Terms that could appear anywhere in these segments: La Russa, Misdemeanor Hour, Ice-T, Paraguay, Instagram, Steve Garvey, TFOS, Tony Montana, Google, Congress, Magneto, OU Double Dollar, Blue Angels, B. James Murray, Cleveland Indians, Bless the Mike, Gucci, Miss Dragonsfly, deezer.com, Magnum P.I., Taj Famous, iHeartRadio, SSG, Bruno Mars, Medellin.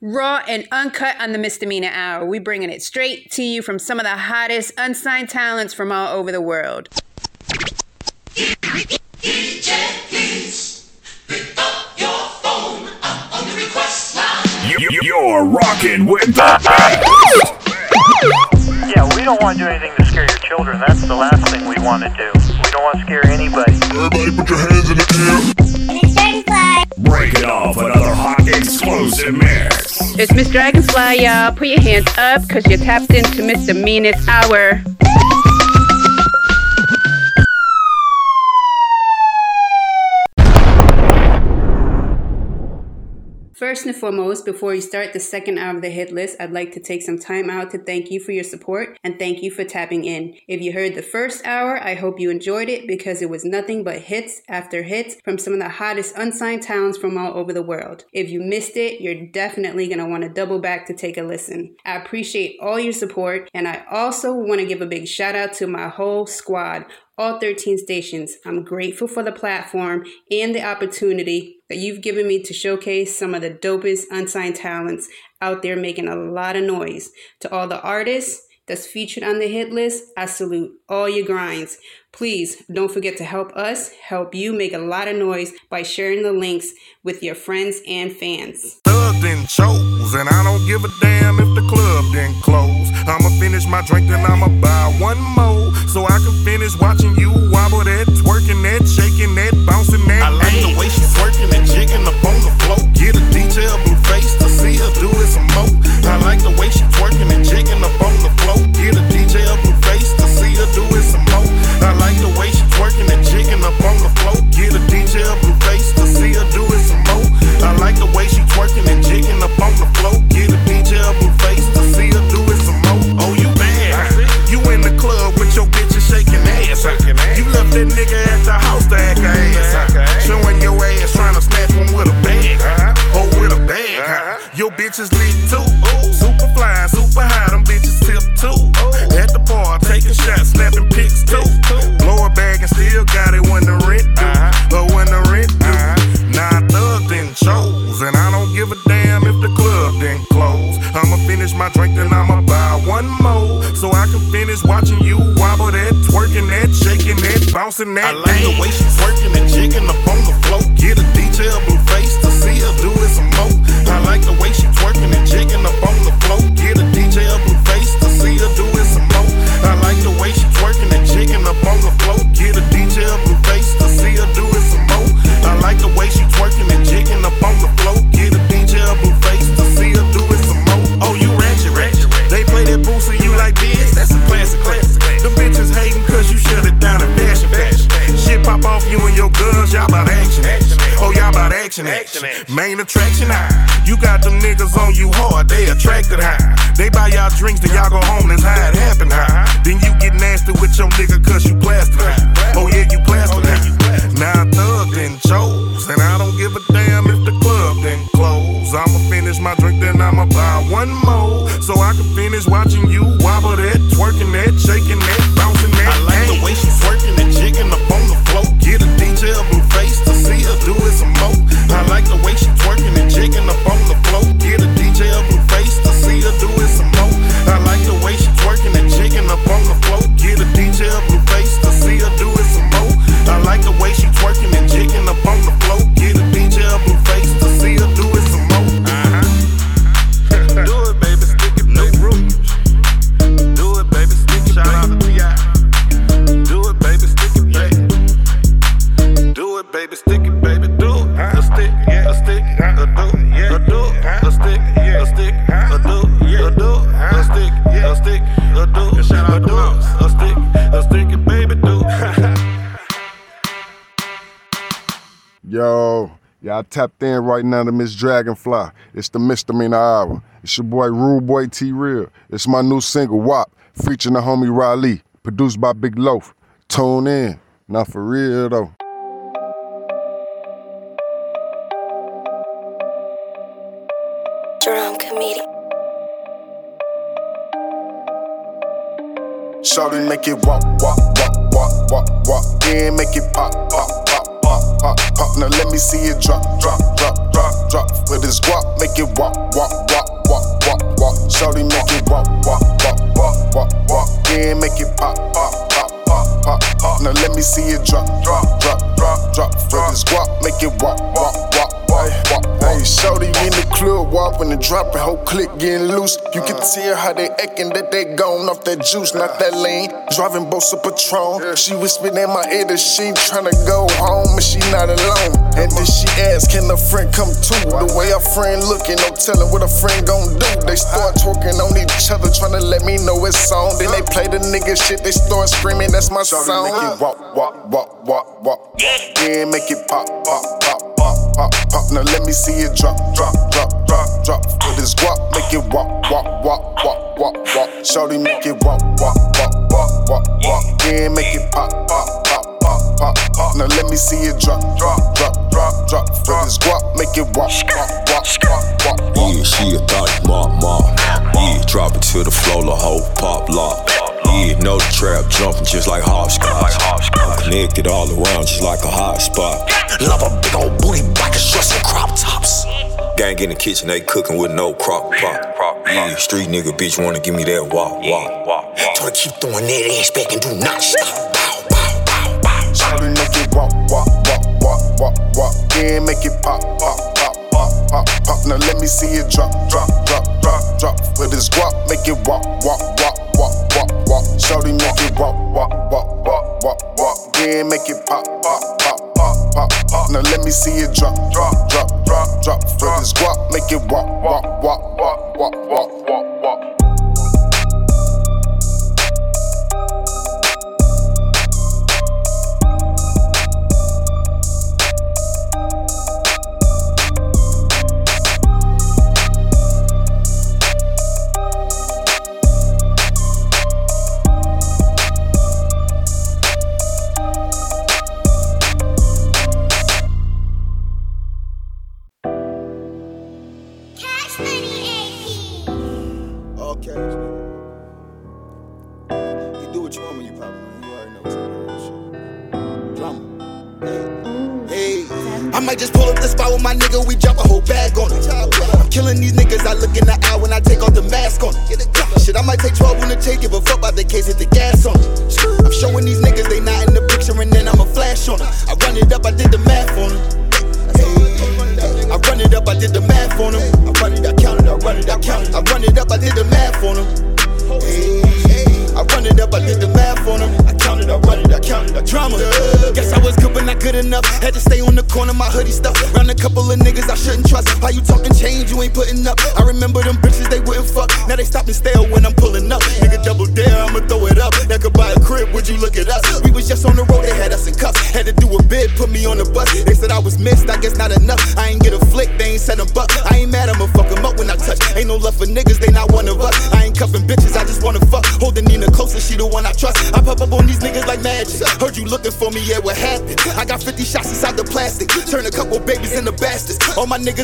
Raw and uncut on the Misdemeanor Hour. We bringing it straight to you from some of the hottest unsigned talents from all over the world. You're rocking with the best. Yeah, we don't want to do anything to scare your children. That's the last thing we want to do. We don't want to scare anybody. Everybody put your hands in the air. Miss Dragonsfly. Break it off another hot explosive mix. It's Miss Dragonsfly, y'all. Put your hands up because you're tapped into Misdemeanor Hour. First and foremost, before we start the second hour of the hit list, I'd like to take some time out to thank you for your support and thank you for tapping in. If you heard the first hour, I hope you enjoyed it because it was nothing but hits after hits from some of the hottest unsigned talents from all over the world. If you missed it, you're definitely going to want to double back to take a listen. I appreciate all your support, and I also want to give a big shout out to my whole squad, all 13 stations. I'm grateful for the platform and the opportunity that you've given me to showcase some of the dopest unsigned talents out there making a lot of noise. To all the artists that's featured on the hit list, I salute all your grinds. Please don't forget to help us help you make a lot of noise by sharing the links with your friends and fans. Club then chose, and I don't give a damn if the club didn't close. I'ma finish my drink, then I'ma buy one more so I can finish watching you wobble that, twerking that, shaking that, bouncing that. I like the way she's twerking and jigging up on the floor. Get a detailed blue face to see her do it some more. I like the way she's twerking and jigging up on the floor. Get a detailed blue face to see her do it some more. I like the way she's twerking and jigging up on the floor. Get a detailed blue face to see her do it some more. I like the way she's twerking and jigging up on the floor. Get a detailed blue face to see her do it some more. Oh, you bad. You in the club with your bitches shaking ass. You left that nigga at the house to act her ass. Showing your ass trying to snatch one with a bag. Oh, with a bag. Your bitches lit too. Super fly, super high, them bitches tip too. At the bar, taking shots, snapping pics too. Blow a bag and still got it when the rent due. But when the rent due, nah, thug didn't chose. And I don't give a damn if the club didn't close. I'ma finish my drink, then I'ma buy one more so I can finish watching you wobble that, twerking that, shaking that, bouncing that. I like the way she's twerking and jigging up on the floor. Get a detailed blue face to see her do it some more. I like the way she's twerking and jigging up on the floor. Get a detailed blue face to see her do it some more. I like the way she's twerking and jigging up on the floor. Get a detailed blue face to see her do it some more. I like the way she's twerking and jigging up on the floor. Get a detailed blue face to see her do it some more. Oh, you ratchet. They play that boosie, you like this? That's a classic. The bitches hating cause you shut it down in fashion. Shit pop off you and your guns, y'all about action. Oh, y'all about action. Main attraction high. You got them niggas on you hard, they attracted high. They buy y'all drinks, then y'all go home, that's how it happened high. Then you get nasty with your nigga cause you plastic high. Oh yeah, you plastic high. Now thug done chose, and I don't give a damn if the club done close. I'ma finish my drink, then I'ma buy one more so I can finish watching you wobble that, twerking that, shaking that, bouncing that. I like the way she's twerking and jigging up on the floor. Get a detailed blue face to see her do it some more. I like the way she's twerking and jigging up on the floor. Get a detailed blue face to see her do it some more. I like the way she's twerking and jigging up on the floor. Get a detailed blue face to see her do it some more. I like the way she's twerking and jigging up on the floor. Get a detailed blue face to see her do it some more. Baby, stick it, baby, do it. A stick, baby, do it. Yo, y'all tapped in right now to Miss Dragonsfly. It's the Misdemeanor Hour. It's your boy Rude Boy T Real. It's my new single WAP, featuring the homie Riley, produced by Big Loaf. Tune in. Not for real though. Shorty make it wop, wop, wop, wop, wop, wop. Then make it pop, pop, pop, pop, pop, pop. Now let me see it drop, drop, drop, drop. drop. With this guap, make it wop, wop, wop, wop, wop, wop. Shorty make it wop, wop, wop, wop, wop, wop. Yeah, make it pop, pop, pop, pop, pop, pop. Now let me see it drop, drop, drop, drop, drop. With this guap, make it wop, wop, wop, wop, wop. Hey, shorty in the club, wop in the drop, and whole clique getting loose. You can tell how they acting that they gone off that juice, not that lean. Driving boats of Patron. She whispered in my ear that she tryna go home and she not alone. And then she asked, can her friend come too? The way her friend looking, no telling what her friend gon' do. They start twerking on each other, tryna let me know it's on. Then they play the nigga shit, they start screaming, that's my song. Make it wop, wop, wop, wop, wop. Yeah, make it pop, pop, pop, pop, pop, pop. Now let me see it drop, drop, drop, drop, drop. For this guap, make it wop, wop, wop, wop, wop, wop. Shorty make it wop, wop, wop, wop, wop, wop. Yeah, make it pop, pop, pop, pop, pop, pop. Now let me see it drop, drop, drop, drop, drop. For this guap, make it wop, wop, wop, wop, wop. Yeah, she a thotty, ma, ma. Yeah, drop it to the floor, the whole pop lock. Yeah, know the trap jumping just like hopscotch. Connected all around just like a hot spot. Love a big old booty, black and dress and crop tops. Gang in the kitchen, they cooking with no crock pot. Yeah, street nigga bitch wanna give me that wop wop. Told her keep throwing that ass back and do not stop. Bow bow bow bow. Shawty make it wop wop wop wop wop wop. Yeah, make it pop pop pop pop pop pop. Now let me see it drop drop drop drop drop. With this guap, make it wop wop wop. Walk, walk, walk, shorty make it walk, walk, walk, walk, walk, walk. Yeah, make it pop, pop, pop, pop, pop, pop. Now let me see it drop, drop, drop, drop, drop. For this walk, make it walk, walk, walk, walk, walk, walk, walk, walk. Niggas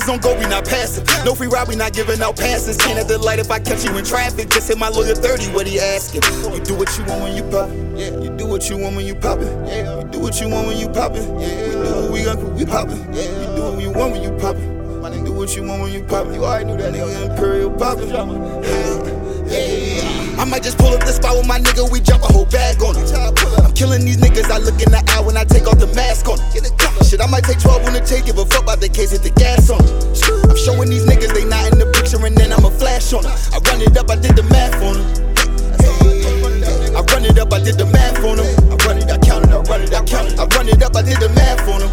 on go, we not passive. No free ride, we not giving out passes. Can't at the light if I catch you in traffic. Just hit my lawyer 30, what he asking? You do what you want when you poppin'. Yeah, you do what you want when you poppin'. Yeah, you do what you want when you poppin'. Yeah, we do what we got, we poppin'. Yeah, you do what you want when you poppin'. My nigga, do what you want when you poppin'. You already knew that nigga Imperial poppin'. Yeah. I might just pull up the spot with my nigga, we drop a whole bag on it. I'm killing these niggas, I look in the eye when I take off the mask on it. Shit, I might take 12 on the take, give a fuck about the case, hit the gas on it. I'm showing these niggas, they not in the picture, and then I'ma flash on them. I run it up, I did the math on them. I run it up, I did the math on them. I run it, I count it, I run it, I count it. I run it up, I did the math on them.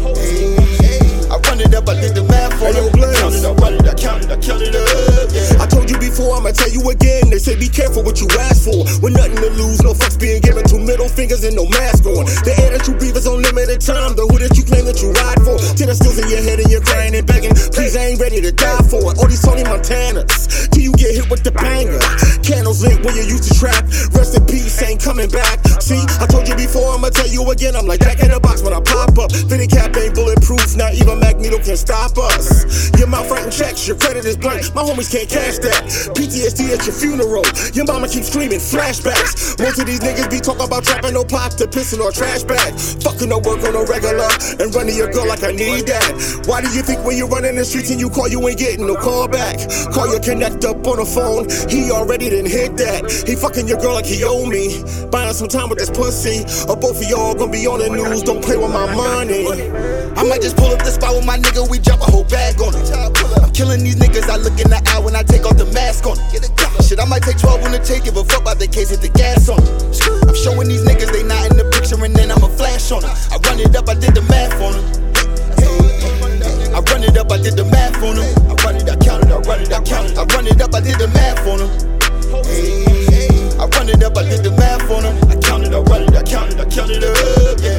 I run it up, I did the math on them. Count it, I run it, I count it, I count it up. Yeah. I told you before, I'ma tell you again. They say be careful what you ask for. With nothing to lose, no fucks being given. Two middle fingers and no mask on. The air that you breathe is unlimited time. The hood that you claim that you ride for. 10 skills in your head and you're crying and begging. Please, I ain't ready to die for it. All these Tony Montanas. Can you get hit with the banger? Candles lit when you used to trap. Rest in peace, ain't coming back. See, I told you before, I'ma tell you again. I'm like back in the box when I pop up. Fitting cap ain't bulletproof, not even Magneto can stop us. Your mouth writing checks, your credit is blank. My homies can't cash that. PTSD at your funeral. Your mama keeps screaming flashbacks. Most of these niggas be talking about dropping no pot to pissing or trash bag. Fucking no work on no regular and running your girl like I need that. Why do you think when you're running the streets and you call, you ain't getting no call back? Call your connect up on the phone. He already done hit that. He fucking your girl like he owe me. Buying some time with this pussy, or both of y'all gonna be on the news. Don't play with my money. I might just pull up the spot with my nigga. We drop a whole bag on it. I'm killing these niggas. I look in the eye when I take off the mask on it. Shit, I might take 12 when I take it, but fuck about the case, hit the gas on it. I'm showing these niggas they not in the picture, and then I'ma flash on them. I run it up, I did the math on them. I run it up, I did the math on them. I run it, I counted, I run it, I counted. I run it up, I did the math on them. Hey, I run it up, I did the math on them. I counted, I run it, I counted, I counted up, yeah.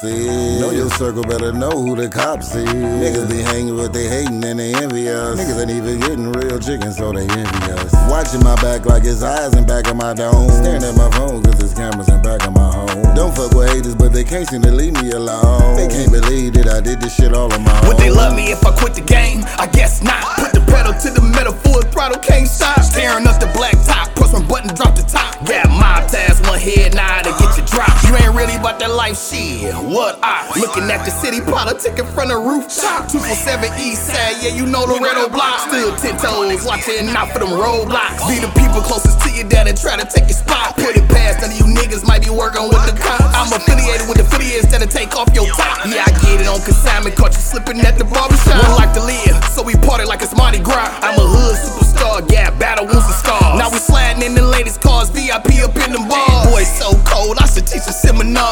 Know your circle better, know who the cops is. Niggas be hanging but they hating and they envy us. Niggas ain't even getting real chicken so they envy us. Watching my back like it's eyes and back of my dome. Staring at my phone cause it's cameras and back of my home. Don't fuck with haters but they can't seem to leave me alone. They can't believe that I did this shit all on my own. Would they love me if I quit the game? I guess not. Put the pedal to the metal, full throttle, can't stop. Staring up the black top, press one button, drop the top. Grab my task, one head, nah, to get you dropped. You ain't really about that life shit, what I? Looking at the city politic in front of rooftop. 247 East Side, yeah, you know Laredo block. Still 10 toes, watching out for them roadblocks. Be the people closest to you that and try to take your spot. Put it past, none of you niggas might be working with the cops. I'm affiliated with the affiliates that'll take off your top. Yeah, I get it on consignment, caught you slipping at the barbershop. One like to live, so we party like it's Mardi Gras. I'm a hood superstar, yeah, battle wounds and scars. Now we sliding in the latest cars, VIP up in them bars. Boy, so cold, I should teach a seminar.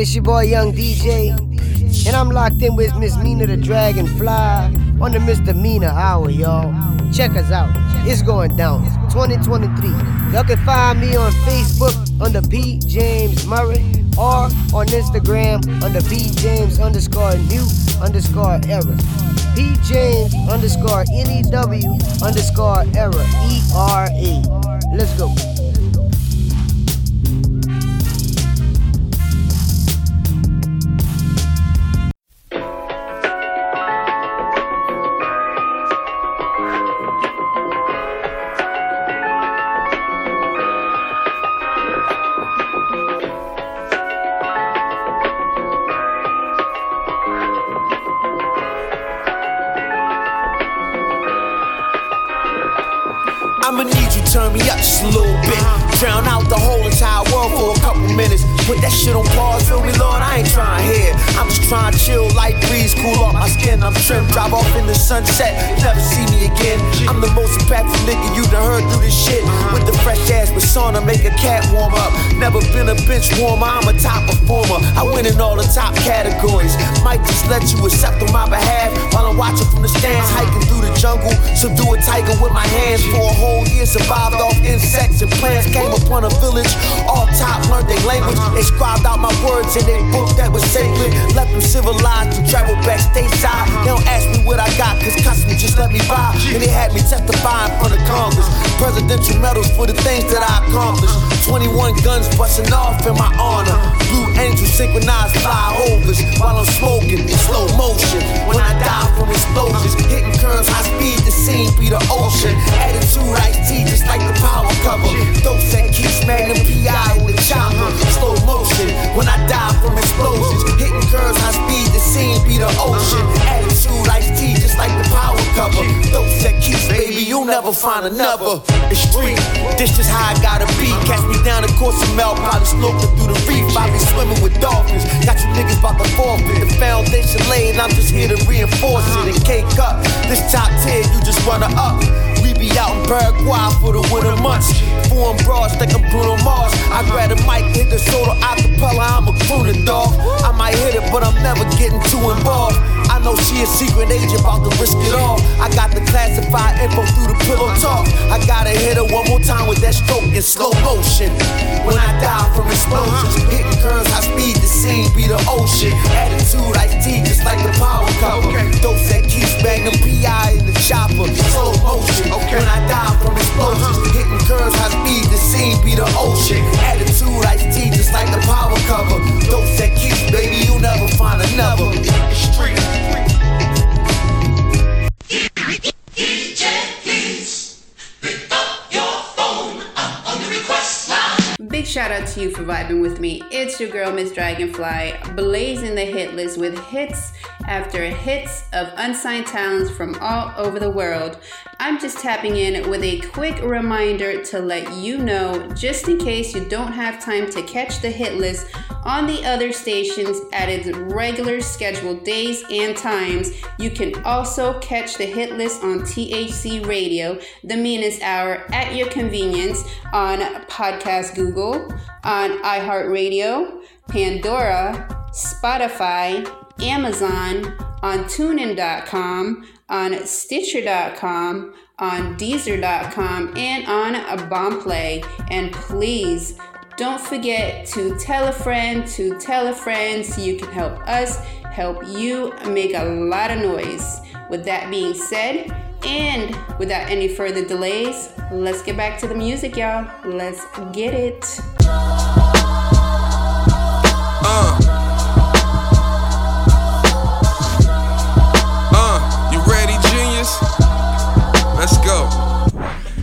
It's your boy Young DJ, and I'm locked in with Misdemeanor the Dragonfly on the Misdemeanor Hour, y'all. Check us out. It's going down, 2023. Y'all can find me on Facebook under B. James Murray or on Instagram under B. James_new_era. B. James_NEW_ERA. Let's go. Sunset, never see me again. I'm the most impactful nigga you done heard through this shit. With the fresh ass persona, make a cat warm up. Never been a bench warmer, I'm a top performer. I win in all the top categories. Might just let you accept on my behalf while I'm watching from the stands, hiking through the jungle. Subdue a tiger with my hands for a whole year. Survived off insects and plants. Came upon a village, all top learned their language. They scribed out my words in a book that was sacred. Left them civilized to travel back stateside. They don't ask me what I got, cause customs just let me buy. And they had me testifying for the Congress. Presidential medals for the things that I accomplished. 21 guns busting off in my honor. Blue Angels synchronized flyovers while I'm smoking in slow motion. When I die from explosions, hitting curves high speed, the scene be the ocean. Attitude Ice-T just like the power cover. Dose that keeps Magnum P.I. in the chopper. Slow motion when I die from explosions, hitting curves high speed, the scene be the ocean. Attitude Ice-T just like the power cover. Dose that keeps baby, you'll never find another. It's street, this is how I gotta be. Catch me down the course of Mel, probably snorkeling through the reef. I be swimming with dolphins, got you niggas about to forfeit. The foundation laid, I'm just here to reinforce it and cake up. This top 10, you just runner up. We be out in Paraguay for the winter months. Foreign broads think I'm Bruno Mars. I grab the mic, hit the soda out the pillar, I'm a crooner, dog. I might hit it, but I'm never getting too involved. I know she a secret agent, about to risk it all. I got the classified info through the pillow talk. I gotta hit her one more time with that stroke in slow motion. When I die from explosions, hitting curves, I speed the scene, be the ocean. Attitude Ice-T, just like the power cover. Dose that keeps banging P.I. in the chopper, slow motion. When I die from explosions, hitting curves, I speed the scene, be the ocean. Attitude Ice-T, just like the power cover. Dose that keeps, baby, you'll never find another. Street. DJ, please pick up your phone. I'm on the request line. Big shout out to you for vibing with me. It's your girl, Miss Dragonsfly, blazing the hit list with hits after hits of unsigned talents from all over the world. I'm just tapping in with a quick reminder to let you know, just in case you don't have time to catch the hit list on the other stations at its regular scheduled days and times, you can also catch the hit list on THC Radio, the meanest hour, at your convenience on Podcast Google, on iHeartRadio, Pandora, Spotify, Amazon, on tunein.com, on stitcher.com, on deezer.com, and on Bombplay. And please don't forget to tell a friend so you can help us help you make a lot of noise. With that being said, and without any further delays, let's get back to the music, y'all. Let's get it. Let's go.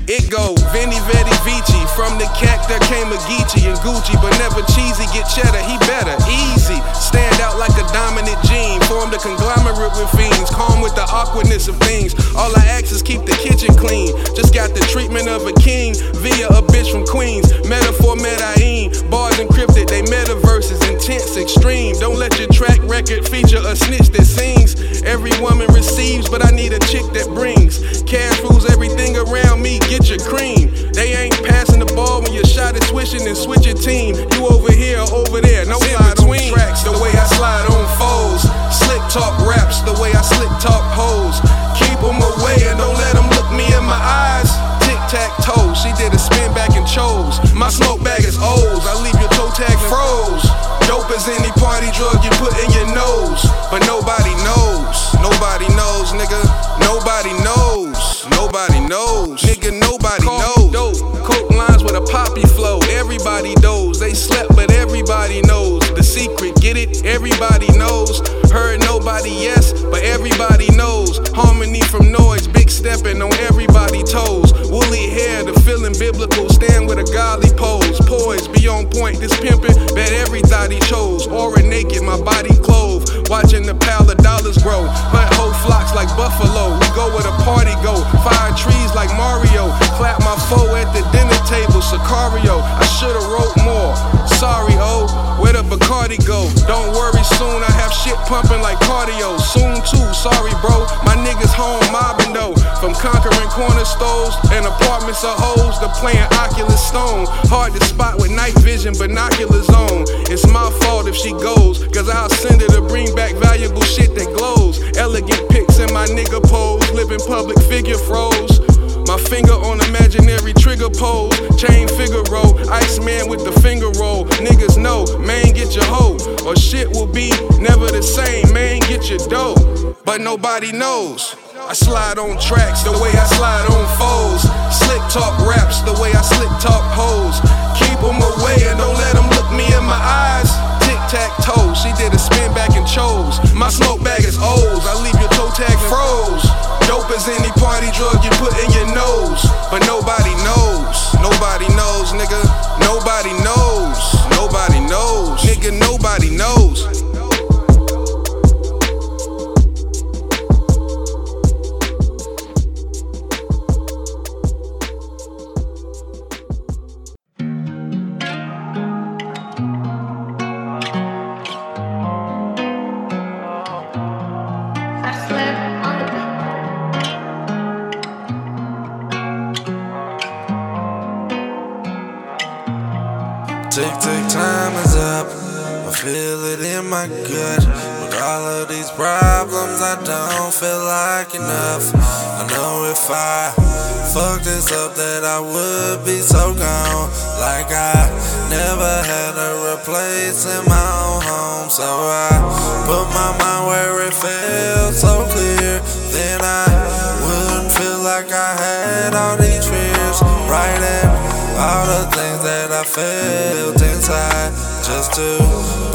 It go, Vinny, Vetti, Vici. From the cat that came a Geechee and Gucci, but never cheesy. Get cheddar, he better, easy. Stand out like a dominant gene. Formed a conglomerate with fiends. Calm with the awkwardness of things. All I ask is keep the kitchen clean. Just got the treatment of a king via a bitch from Queens. Metaphor Medellin. Bars encrypted, they metaverses. Intense, extreme. Don't let your track record feature a snitch that sings. Every woman receives, but I need a chick that brings. Careful's everything around me, get your cream. They ain't passing the ball when your shot is switching and switch your team. You over here or over there, no in between. Tracks, the way I slide on foes. Slick talk raps, the way I slick talk hoes. Keep them away and don't let them look me in my eyes. Tic-tac-toe, she did a spin back and chose. My smoke bag is O's, I leave your toe tag froze. Dope is any party drug you put in your nose. But nobody knows, nobody knows, nigga. Nobody knows, nobody knows, nigga, nobody knows. Dope, coke lines with a poppy flow. Everybody knows, they slept, but everybody knows. The secret, get it? Everybody knows. Heard nobody, yes, but everybody knows. Harmony from noise, big stepping on everybody toes. Woolly hair, the feeling biblical, stand with a godly pose. Poise, be on point, this pimpin', bet every thought he chose. Aura naked, my body clove, watching the pile of dollars grow. Hunt whole flocks like buffalo, we go where the party go. Fire trees like Mario, clap my foe at the dinner table. Sicario, I should've wrote more, sorry, oh, where the Bacardi go? Don't worry, soon I have shit pumping like cardio. Soon too, sorry bro, my niggas home mobbing though. From conquering corner stores and apartments of hoes to playing Oculus Stone. Hard to spot with night vision, binoculars on. It's my fault if she goes, cause I'll send her to bring back valuable shit that glows. Elegant pics in my nigga pose, living public figure froze. My finger on imaginary trigger pole. Chain Figaro, Iceman with the finger roll. Niggas know, man, get your hoe, or shit will be never the same. Man, get your dough, but nobody knows. I slide on tracks the way I slide on foes. Slick talk raps the way I slick talk hoes. Keep them away and don't let them look me in my eyes. Tic-tac-toe, she did a spin back and chose. My smoke bag is O's, I leave your toe tag froze. Dope is any party drug you put in your nose. But nobody knows, nobody knows, nigga. Nobody knows, nobody knows, nigga, nobody knows. Tick-tick, time is up, I feel it in my gut. With all of these problems, I don't feel like enough. I know if I fuck this up that I would be so gone. Like I never had a place in my own home. So I put my mind where it felt so clear. Then I wouldn't feel like I had all these fears right at all the things that I felt inside, just to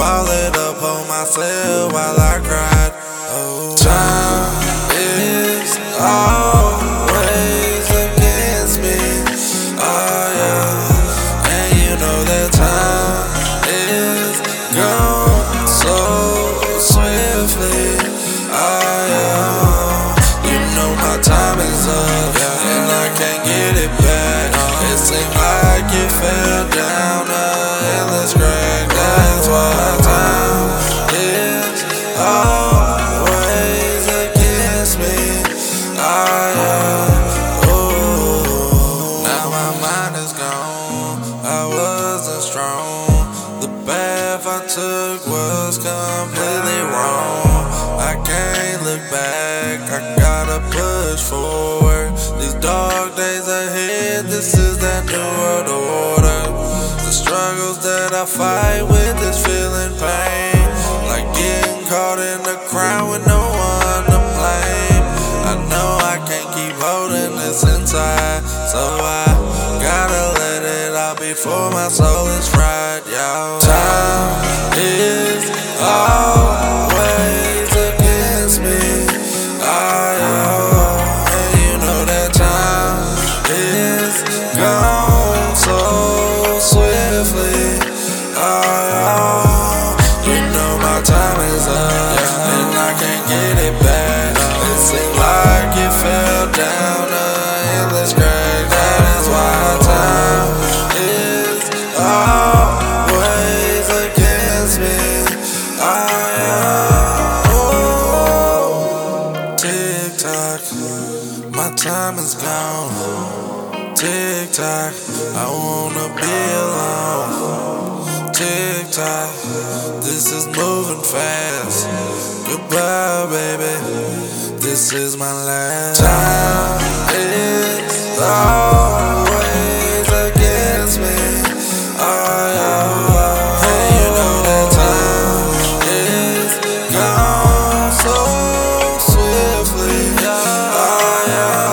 ball it up on myself while I cried. Oh, time is always against me. Oh yeah, and you know that time is gone so swiftly. Oh yeah, you know my time is up and I can't get it back. It seems like you fell down a endless crack. That's why time is always against me. Oh yeah, ooh. Now my mind is gone, I wasn't strong. The path I took was completely wrong. I can't look back, I gotta push forward. These dark days ahead, this is that new world order. The struggles that I fight with is feeling pain. Like getting caught in the crowd with no one to blame. I know I can't keep holding this inside, so I gotta let it out before my soul is fried, yo. Time is always against me. Oh, yo. Gone so swiftly. Oh, you know my time is up and I can't get it back. It seems like it fell down an endless crack. That is why time is always against me. Oh, yeah. Tick tock, my time is gone. Tick-tock, I wanna be alone. Tick-tock, this is moving fast. Goodbye, baby, this is my last. Time is always against me. Oh, yeah, and you know that time is gone so swiftly. Oh, yeah.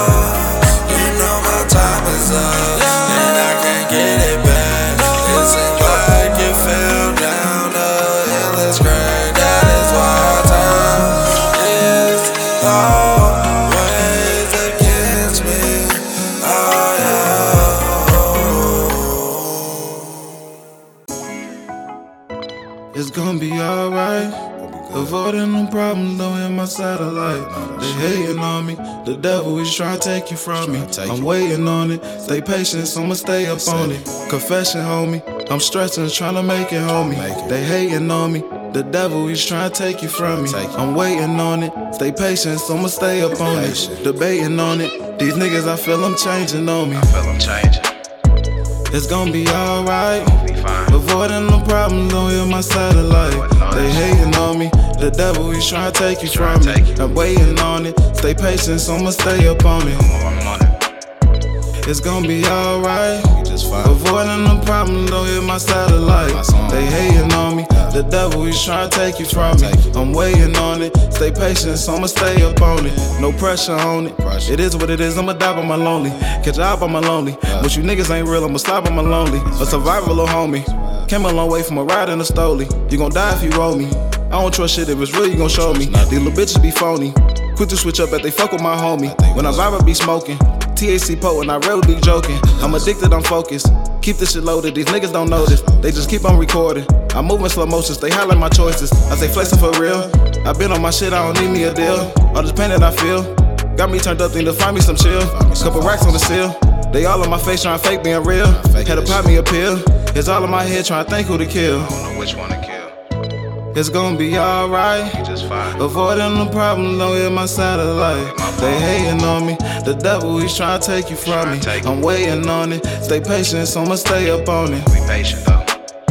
Problems don't hit my satellite. They hating on me. The devil is trying to take you from me. I'm waiting on it. Stay patient, so I'ma stay up on it. Confession, homie. I'm stressing, trying to make it, homie. They hating on me. The devil is trying to take you from me. I'm waiting on it. Stay patient, so I'ma stay up on it. Debating on it. These niggas, I feel them changing on me. I feel them changing. It's gonna be alright. Avoiding the problems, don't hit my satellite. They hating on me. The devil is trying to take you from me. I'm waiting on it. Stay patient, so I'ma stay up on it. It's gonna be alright. Avoiding the problem, don't hit my satellite. They hating on me. The devil, he's trying to take you from me. I'm waiting on it. Stay patient, so I'ma stay up on it. No pressure on it. It is what it is. I'ma die by my lonely. Catch up by my lonely. But you niggas ain't real. I'ma slide by my lonely. A survival, little homie. Came a long way from a ride in a stoley. You gon' die if you roll me. I don't trust shit. If it's real, you gon' show me. These little bitches be phony. Quick to switch up at they fuck with my homie. When I vibe, I be smoking. THC potent, I rarely be joking. I'm addicted, I'm focused. Keep this shit loaded, these niggas don't notice. They just keep on recording. I move in slow motions, they highlight my choices. I say flexing for real. I been on my shit, I don't need me a deal. All this pain that I feel got me turned up, need to find me some chill. Couple racks on the seal. They all on my face trying to fake being real. Had to pop me a pill. It's all in my head trying to think who to kill. I don't know which one to kill. It's gonna be alright. Avoiding the problem, don't hit my satellite. They hating on me. The devil, he's trying to take you from me. I'm waiting on it. Stay patient, so I'ma stay up on it. Be patient though.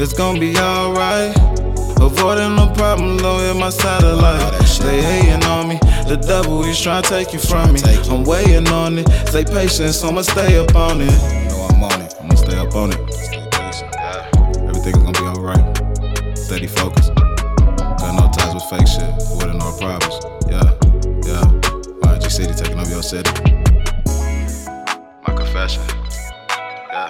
It's gonna be alright. Avoiding the problem, don't hit my satellite. They hating on me. The devil, he's trying to take you from me. I'm waiting on it. Stay patient, so I'ma stay up on it. You know I'm on it. I'ma stay up on it. Everything's gonna be alright. Steady focus. Got no ties with fake shit. Avoiding all problems. Yeah. IG City taking over your city. My confession. Yeah.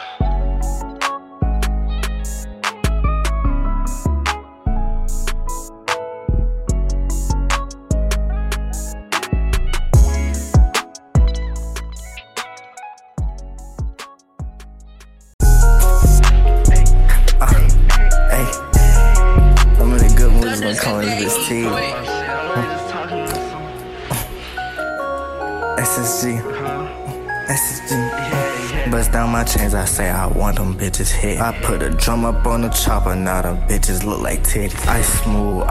SSG. Bust down my chains, I say I want them bitches hit. I put a drum up on the chopper, now them bitches look like titties. Ice smooth.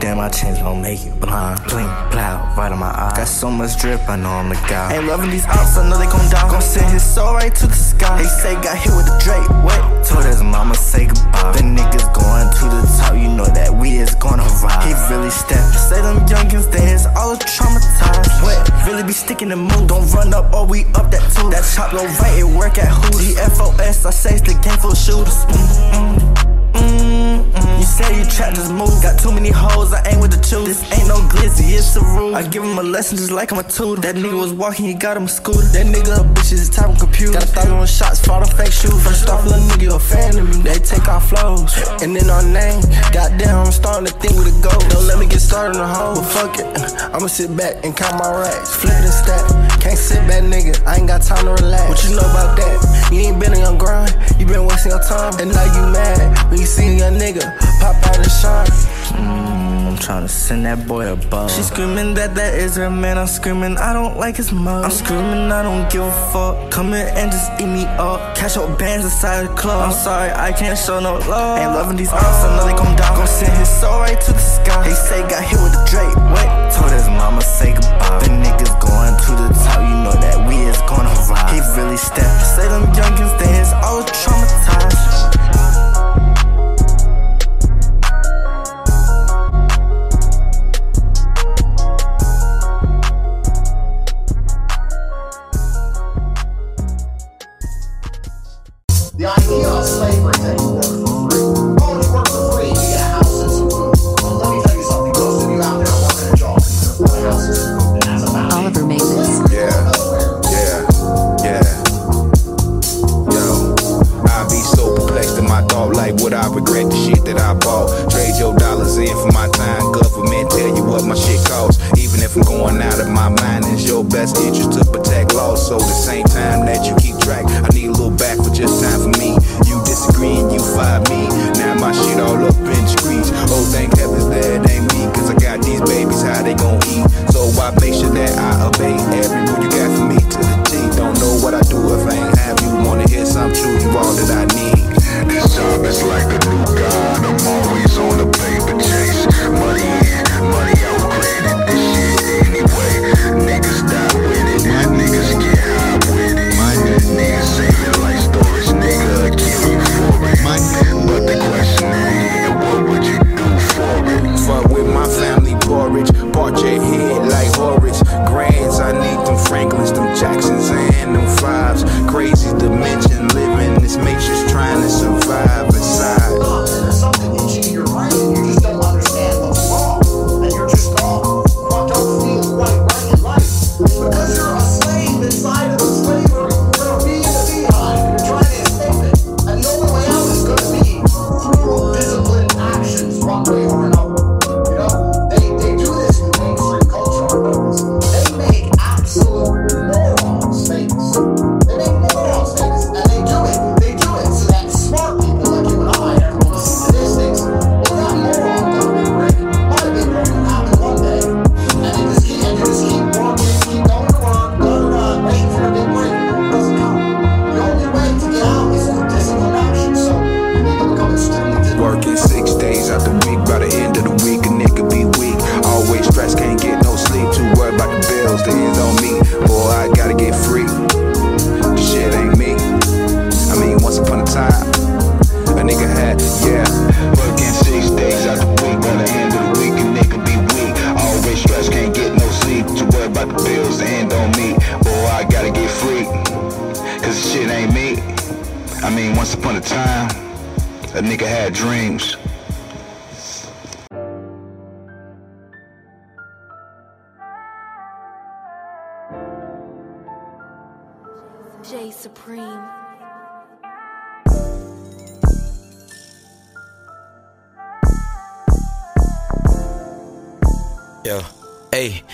Damn, my chains gon' make you blind. Blink, plow, right on my eyes. Got so much drip, I know I'm the guy. Ain't loving these ops, I know they gon' die. Gon' send his soul right to the sky. They say got hit with a Drake, what? Told his mama say goodbye. The niggas going to the top, you know that we is gonna ride. He really stepped. Say them youngins, they is all traumatized. What? Really be sticking the mood. Don't run up, or we up that too. That chop low right, it work at who? TFOS, I say it's the game full of shooters. You say you trapped, just move. Got too many hoes, I ain't with the truth. This ain't no glizzy, it's a rule. I give him a lesson just like I'm a tutor. That nigga was walking, he got him a scooter. That nigga a bitch is top of computer. Got 1,000 shots, for the fake shoes. First off, little nigga a fan of me. They take our flows, and then our name. Goddamn, I'm starting to think with a goal. Don't let me get started on the hole. Fuck it, I'ma sit back and count my racks. Flip the stack, can't sit back, nigga. I ain't got time to relax. What you know about that? You ain't been on your grind. You been wasting your time, and now you mad when you see your nigga. Pop out and shine. I'm tryna send that boy a bug. She screaming that is her man. I'm screaming I don't like his mug. I'm screaming I don't give a fuck. Come here and just eat me up. Catch your bands inside the club. I'm sorry I can't show no love. Ain't loving these arms, I know they gon' die. Gon' send his soul right to the sky. They say got hit with a Drake, what? Told his mama say goodbye. The niggas going to the top, you know that we is gonna ride. He really stepped. Say them youngins, they is all traumatized. The idea of slavery is that you work for free. Only work for free, you get a house and some food. Well, let me tell you something, most of you out there working a job, a house and some food, and that's about Oliver made this. Yeah. Yo, I be so perplexed in my thought, like would I regret the shit that I bought? Trade your dollars in for my time, government tell you what my shit costs. Even if I'm going out of my mind, it's your best interest to protect laws. So the same time that you keep track, I need a little back for just time for me. You disagree and you fight me. Now my shit all up in the streets. Oh, thank heavens that it ain't me, cause I got these babies, how they gon' eat? So I make sure that I obey every rule you got for me to the T. Don't know what I do if I ain't have you. Wanna hear something true, you all that I need. This job is like a new god. I'm always on the paper chase. Money in, money out, credit this shit anyway. Niggas die with it, niggas get high with it. Niggas saving like storage, nigga, kill you for it. But the question is, what would you do for it? Fuck with my family porridge, part your head like Horridge. Grands, I need them Franklins, them Jacksons, and them Once upon a time, a nigga had dreams. J Supreme. Yeah, hey.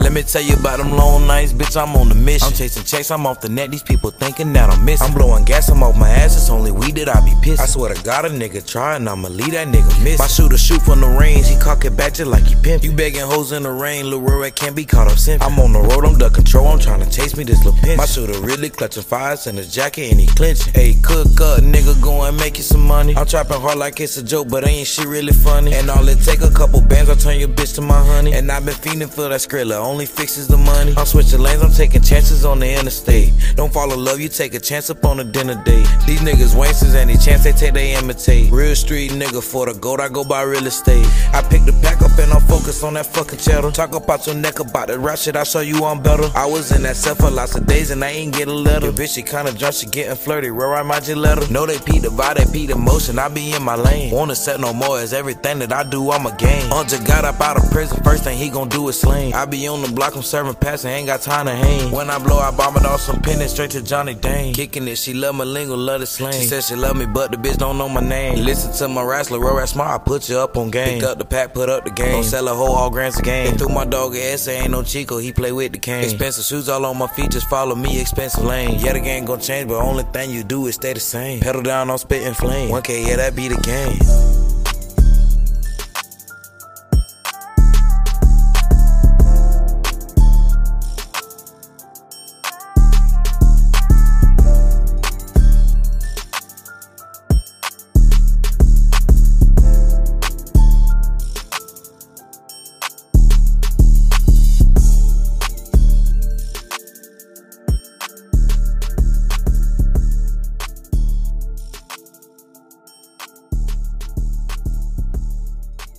Let me tell you about them long nights, bitch, I'm on the mission. I'm chasing checks, I'm off the net, these people thinking that I'm missing. I'm blowing gas, I'm off my ass, it's only weed that I be pissing. I swear to God, a nigga trying, I'ma leave that nigga missing. My shooter shoot from the range, he cock it back just like he pimpin'. You begging hoes in the rain, Lil' Roy can't be caught up simping. I'm on the road, I'm duck control, I'm trying to chase me this lil' pinch. My shooter really clutching fires in his jacket and he clinching. Hey, cook up, nigga, go and make you some money. I'm trapping hard like it's a joke, but ain't shit really funny. And all it take a couple bands, I turn your bitch to my honey. And I been fiending for that Skrilla, only fixes the money. I'm switching lanes, I'm taking chances on the interstate. Don't fall in love, you take a chance up on a dinner date. These niggas wasters, any chance they take, they imitate. Real street nigga, for the gold I go buy real estate. I pick the pack up and I'm focused on that fucking cheddar. Talk about your neck about the rap shit, I show you I'm better. I was in that cell for lots of days and I ain't get a letter. Your bitch, she kinda drunk, she getting flirty, real right my gelato. Know they pee the vibe, they pee the motion, I be in my lane. Won't accept no more, it's everything that I do, I'm a game. Uncle got up out of prison, first thing he gon' do is sling. I be on the block, I'm serving passing, ain't got time to hang. When I blow, I bomb it off some pennies straight to Johnny Dane. Kicking it, she love my lingo, love the slang. She said she love me, but the bitch don't know my name. Listen to my raps, Leroy Rap Smart, I put you up on game. Pick up the pack, put up the game. Don't sell a hoe, all grams a game. They threw my dog a ass, ain't no Chico, he play with the cane. Expensive shoes all on my feet, just follow me, expensive lane. Yeah, the game gon' change, but only thing you do is stay the same. Pedal down on spit and flame. 1K, yeah, that be the game.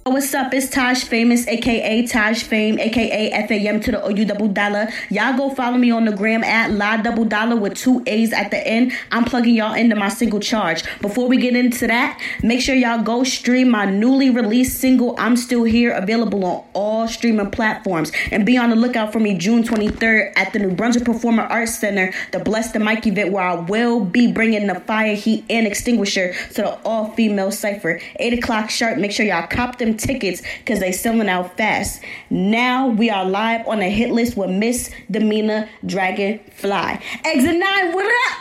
What's up? It's Taj Famous, a.k.a. Taj Fame, a.k.a. FAM to the OU Double Dollar. Y'all go follow me on the gram at La Double Dollar with two A's at the end. I'm plugging y'all into my single Charge. Before we get into that, make sure y'all go stream my newly released single, I'm Still Here, available on all streaming platforms. And be on the lookout for me June 23rd at the New Brunswick Performer Arts Center, the Bless the Mike event, where I will be bringing the fire, heat, and extinguisher to the all-female cypher. 8 o'clock sharp. Make sure y'all cop them tickets because they selling out fast. Now we are live on a hit list with Misdemeanor Dragonfly. Exit 9, what up?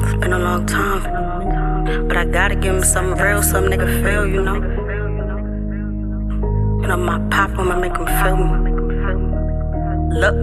It's been a long time, but I gotta give him something real, some nigga feel, you know. You know my pop, I'ma make him feel me. Look,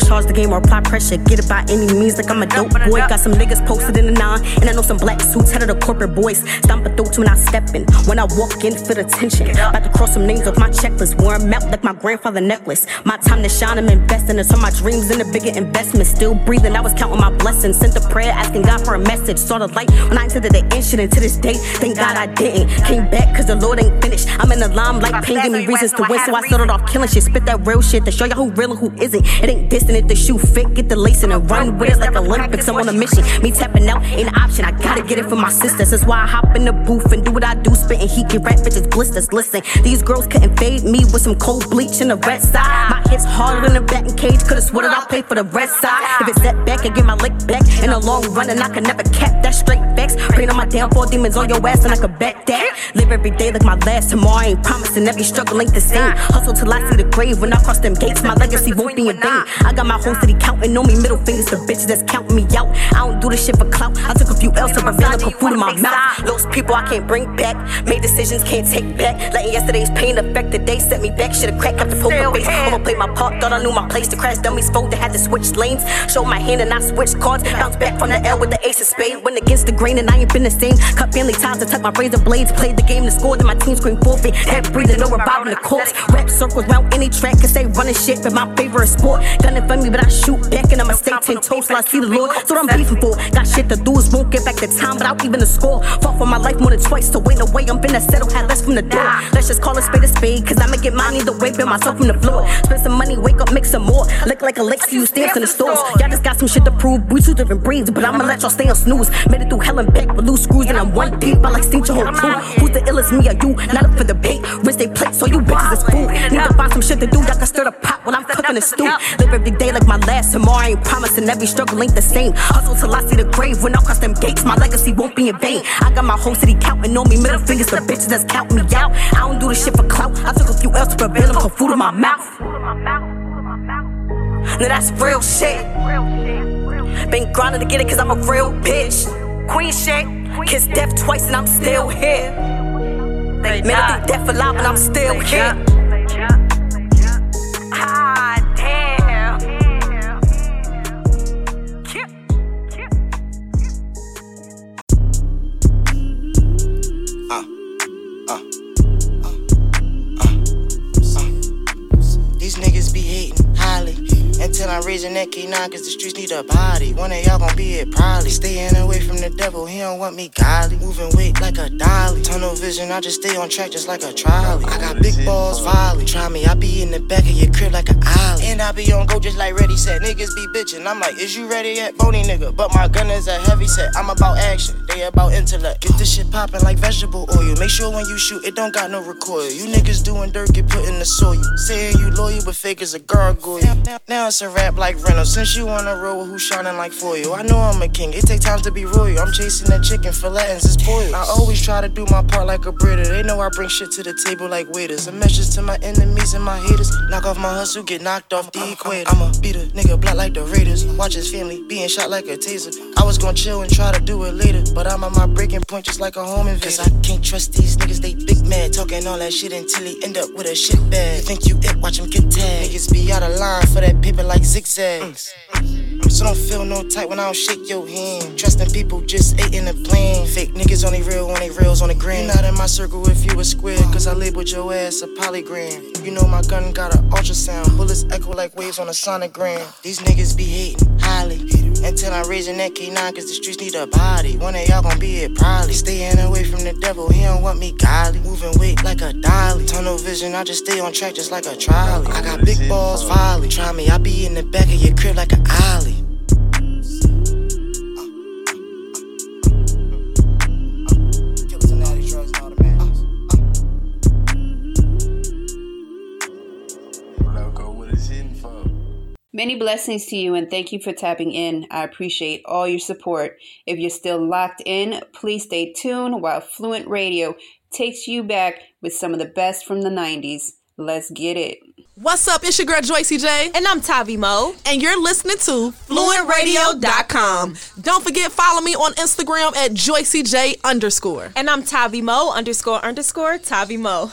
charge the game or apply pressure. Get it by any means like I'm a dope boy. Got some niggas posted in the 9, and I know some black suits headed to corporate boys. Stomp a throat to when I step in. When I walk in, feel the tension. About to cross some names off my checklist. Where I'm at like my grandfather necklace. My time to shine, I'm investing in some of my dreams and a bigger investment. Still breathing, I was counting my blessings. Sent a prayer, asking God for a message. Saw the light when I entered the incident. To this day, thank God I didn't. Came back cause the Lord ain't finished. I'm in the limelight, pain gave me reasons to win. So I started off killing shit. Spit that real shit to show y'all who real and who isn't. It ain't dissing if the shoe fit. Get the lacing and run with it like Olympics. I'm on a mission. Me tapping out ain't an option. I gotta get it for my sisters. That's why I hop in the booth and do what I do. Spitting heat, get rap bitches blisters. Listen, these girls couldn't fade me with some cold bleach in the red side. My hits harder than a batting cage. Could've sworn I played for the red side. If it's that back, I get my lick back. In the long run, and I can never cap that straight facts. Praying on my downfall, demons on your ass, and I can bet that. Live every day like my last. Tomorrow I ain't promising. Every struggle ain't the same. Hustle till I see the grave. When I cross them gates, my legacy won't be in vain. I got my whole city counting on me, middle fingers to bitches that's counting me out. I don't do this shit for clout. I took a few L's to reveal a food in my mouth. Those people I can't bring back. Made decisions, can't take back. Letting yesterday's pain affect the day. Set me back, should've cracked up the poker face. I'ma play my part, thought I knew my place. The crash dummies fold, they had to switch lanes. Show my hand and I switch cards. Bounce back from the L with the ace of spades. Went against the grain and I ain't been the same. Cut family ties to tuck my razor blades. Played the game to score, then my team screamed forfeit. Head breathing, no reviving the corpse. Rap circles round any track, cause they running shit, but my favorite sport. Gunning for me, but I shoot back and I'ma stay 10 toes till I see the Lord. That's what I'm beefing for. Got shit to do, is won't get back the time, but I'll even the score. Fought for my life more than twice, so ain't no way I'm finna settle. Had less from the door. Let's just call a spade, cause I'ma get mine either way. Build myself from the floor. Spend some money, wake up, make some more. Look like Alexi, you stamps in the stores. Y'all just got some shit to prove. We two different breeds, but I'ma let y'all stay on snooze. Made it through hell and back with loose screws, and I'm one deep. I like steam your whole crew. Who's the illest, me or you? Not up for debate. Rinse they plates, so you bitches is food. Need to find some shit to do. Y'all can stir the pot while I'm cooking a stew. Live every day like my last. Tomorrow I ain't promising, every struggle ain't the same. Hustle till I see the grave. When I cross them gates, my legacy won't be in vain. I got my whole city counting on me. Middle fingers to bitches that's counting me out. I don't do this shit for clout. I took a few L's to prevent them, put food in my mouth. Now that's real shit. Been grinding to get it cause I'm a real bitch. Queen shit. Kissed death twice and I'm still here. Made it through death alive and I'm still here. Until I'm raising that K9, cause the streets need a body. One of y'all gon' be it, probably. Staying away from the devil, he don't want me godly. Moving weight like a dolly. Tunnel vision, I just stay on track just like a trolley. I got big balls, volley. Try me, I be in the back of your crib like an alley. And I be on go just like ready set. Niggas be bitching, I'm like, is you ready yet? Bony nigga, but my gun is a heavy set. I'm about action, they about intellect. Get this shit poppin' like vegetable oil. Make sure when you shoot, it don't got no recoil. You niggas doing dirt, get put in the soil. Saying you loyal, but fake as a gargoyle. Now it's a rap like Reynolds. Since you on a roll, who's shining like foil? I know I'm a king, it take time to be royal. I'm chasing that chicken, fillets is spoiled. I always try to do my part like a breeder. They know I bring shit to the table like waiters. A message to my enemies and my haters. Knock off my hustle, get knocked off the equator. I'ma beat a nigga black like the Raiders. Watch his family being shot like a taser. I was gon' chill and try to do it later, but I'm at my breaking point just like a home invader. Cause I can't trust these niggas, they big mad. Talking all that shit until they end up with a shit bag. You think you it, watch him get tagged. Niggas be out of line for that paper like zigzags. So don't feel no tight when I don't shake your hand. Trusting people just ate in a plan. Fake niggas only real when they rails on the gram. You're not in my circle if you a square, cause I labeled your ass a polygram. You know my gun got an ultrasound. Bullets echo like waves on a sonogram. These niggas be hating, highly. Until I'm raising that K9 cause the streets need a body. One of y'all gon' be it, probably. Staying away from the devil, he don't want me godly. Moving weight like a dolly. Tunnel vision, I just stay on track just like a trolley. I got big balls, volley. Try me, I be in the back of your crib like an ollie. Many blessings to you and thank you for tapping in. I appreciate all your support. If you're still locked in, please stay tuned while Fluent Radio takes you back with some of the best from the 90s. Let's get it. What's up? It's your girl Joycey J. And I'm Tavi Mo. And you're listening to fluentradio.com. Don't forget, follow me on Instagram at JoyceyJ_. And I'm Tavi Mo __ Tavi Mo.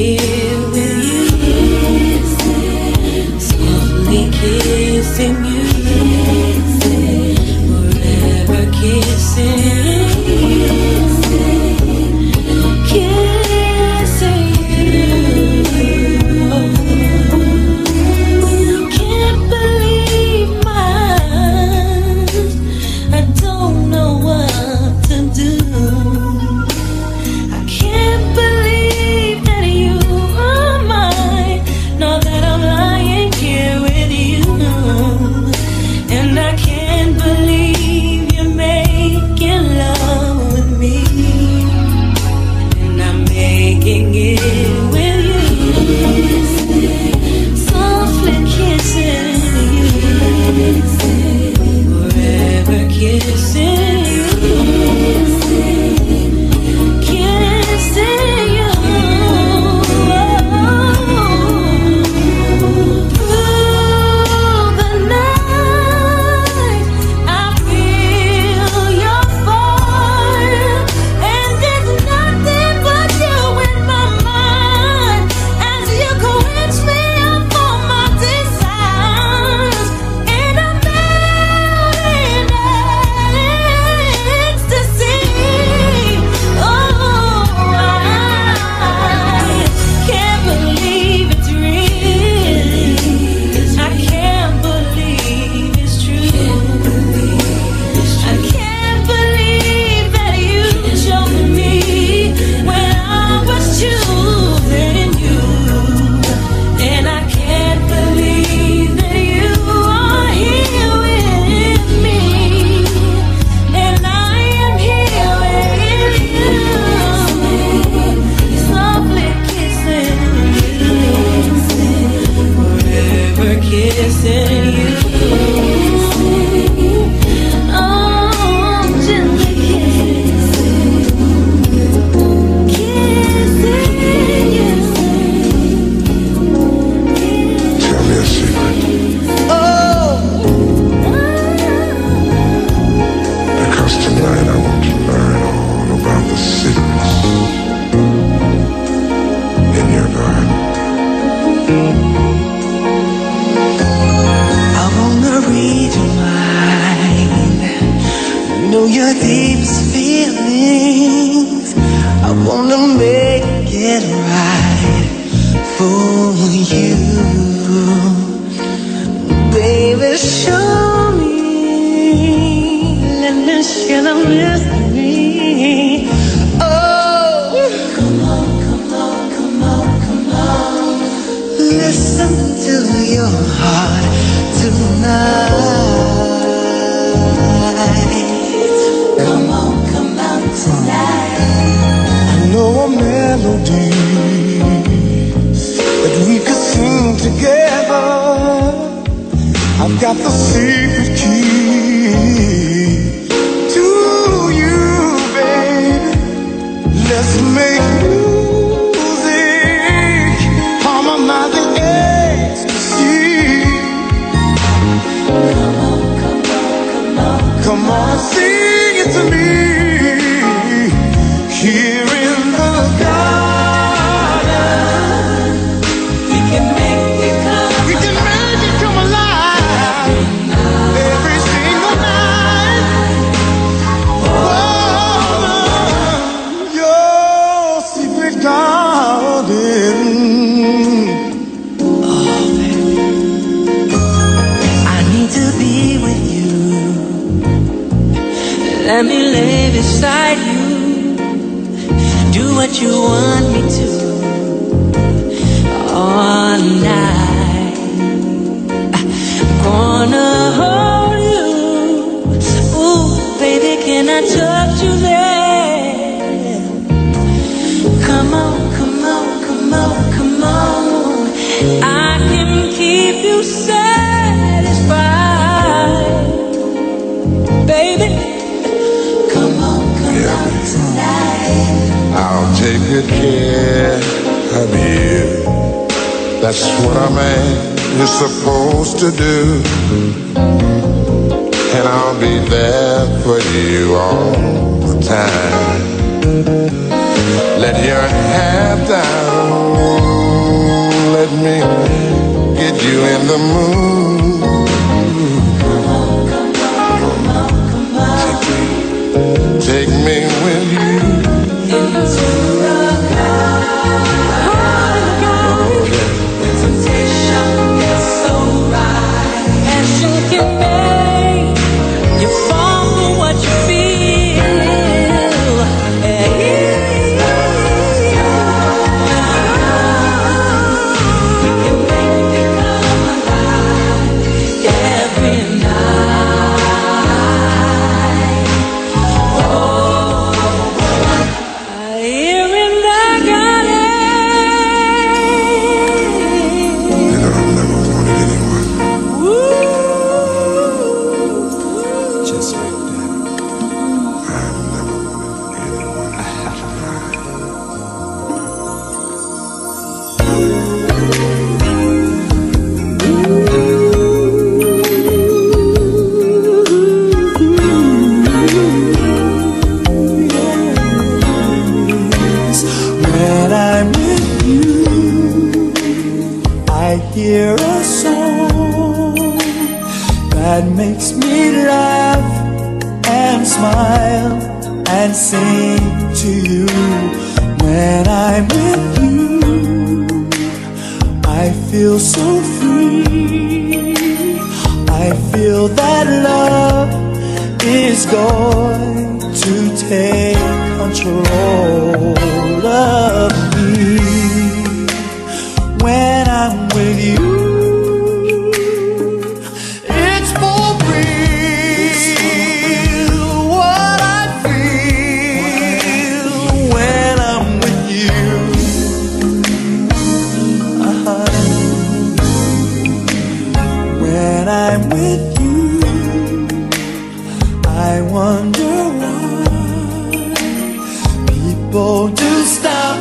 here with you, kissing, slowly kissing you, kissing, forever kissing. Let your hair down. When I'm with you, I hear a song that makes me laugh and smile and sing to you. When I'm with you, I feel so free. I feel that love is going to take control of me. When I'm with you, it's for real what I feel when I'm with you. Uh-huh. When I'm with you, I wonder to stop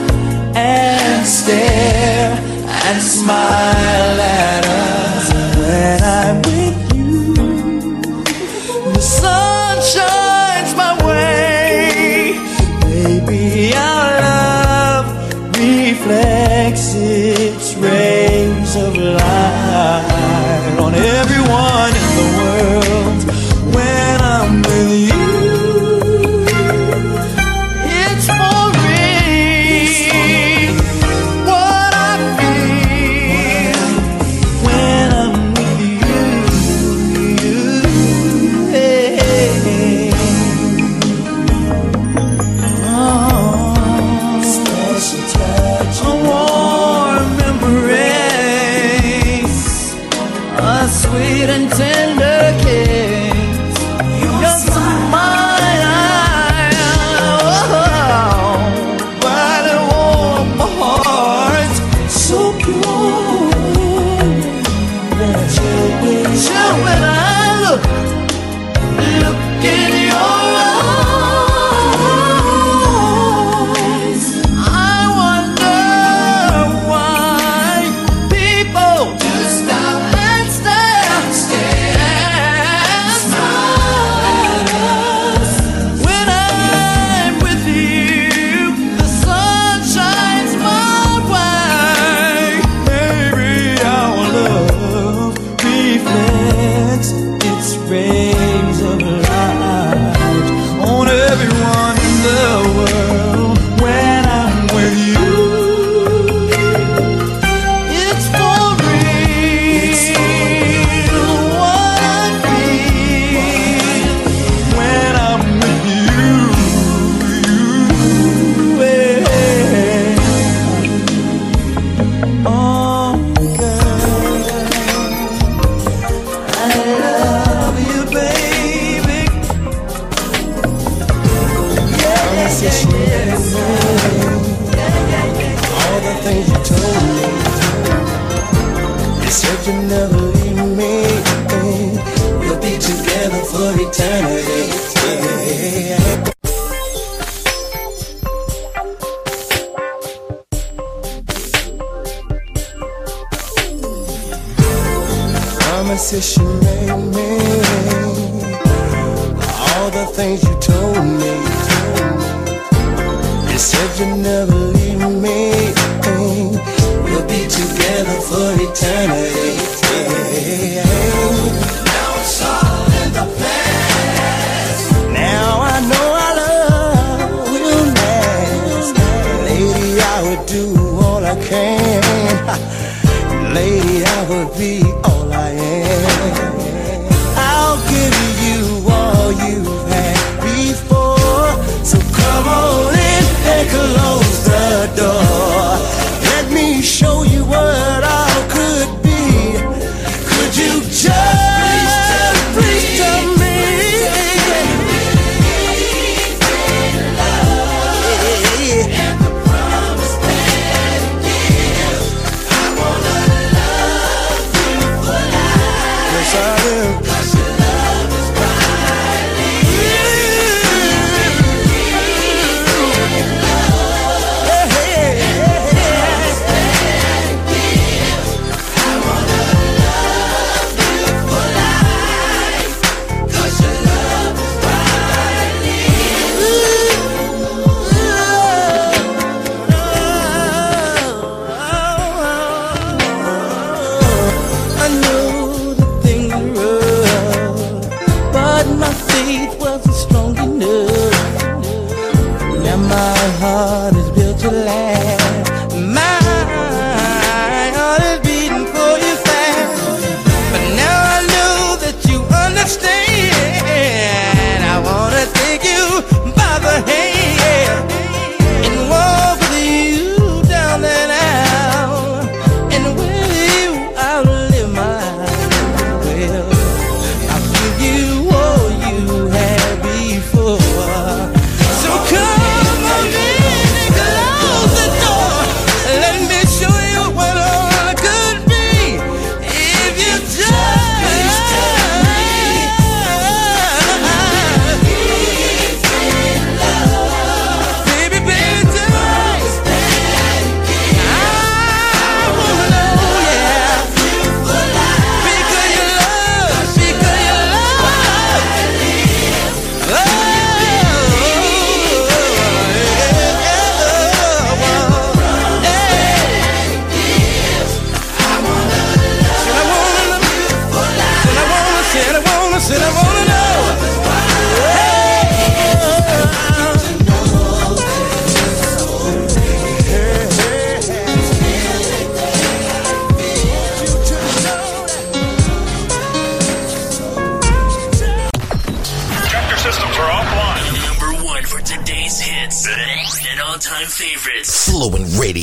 and stare and smile at us. When I'm with you, the sun shines my way. Maybe our love reflects its rays of light on everyone in the world. When I'm with you,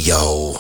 Radio.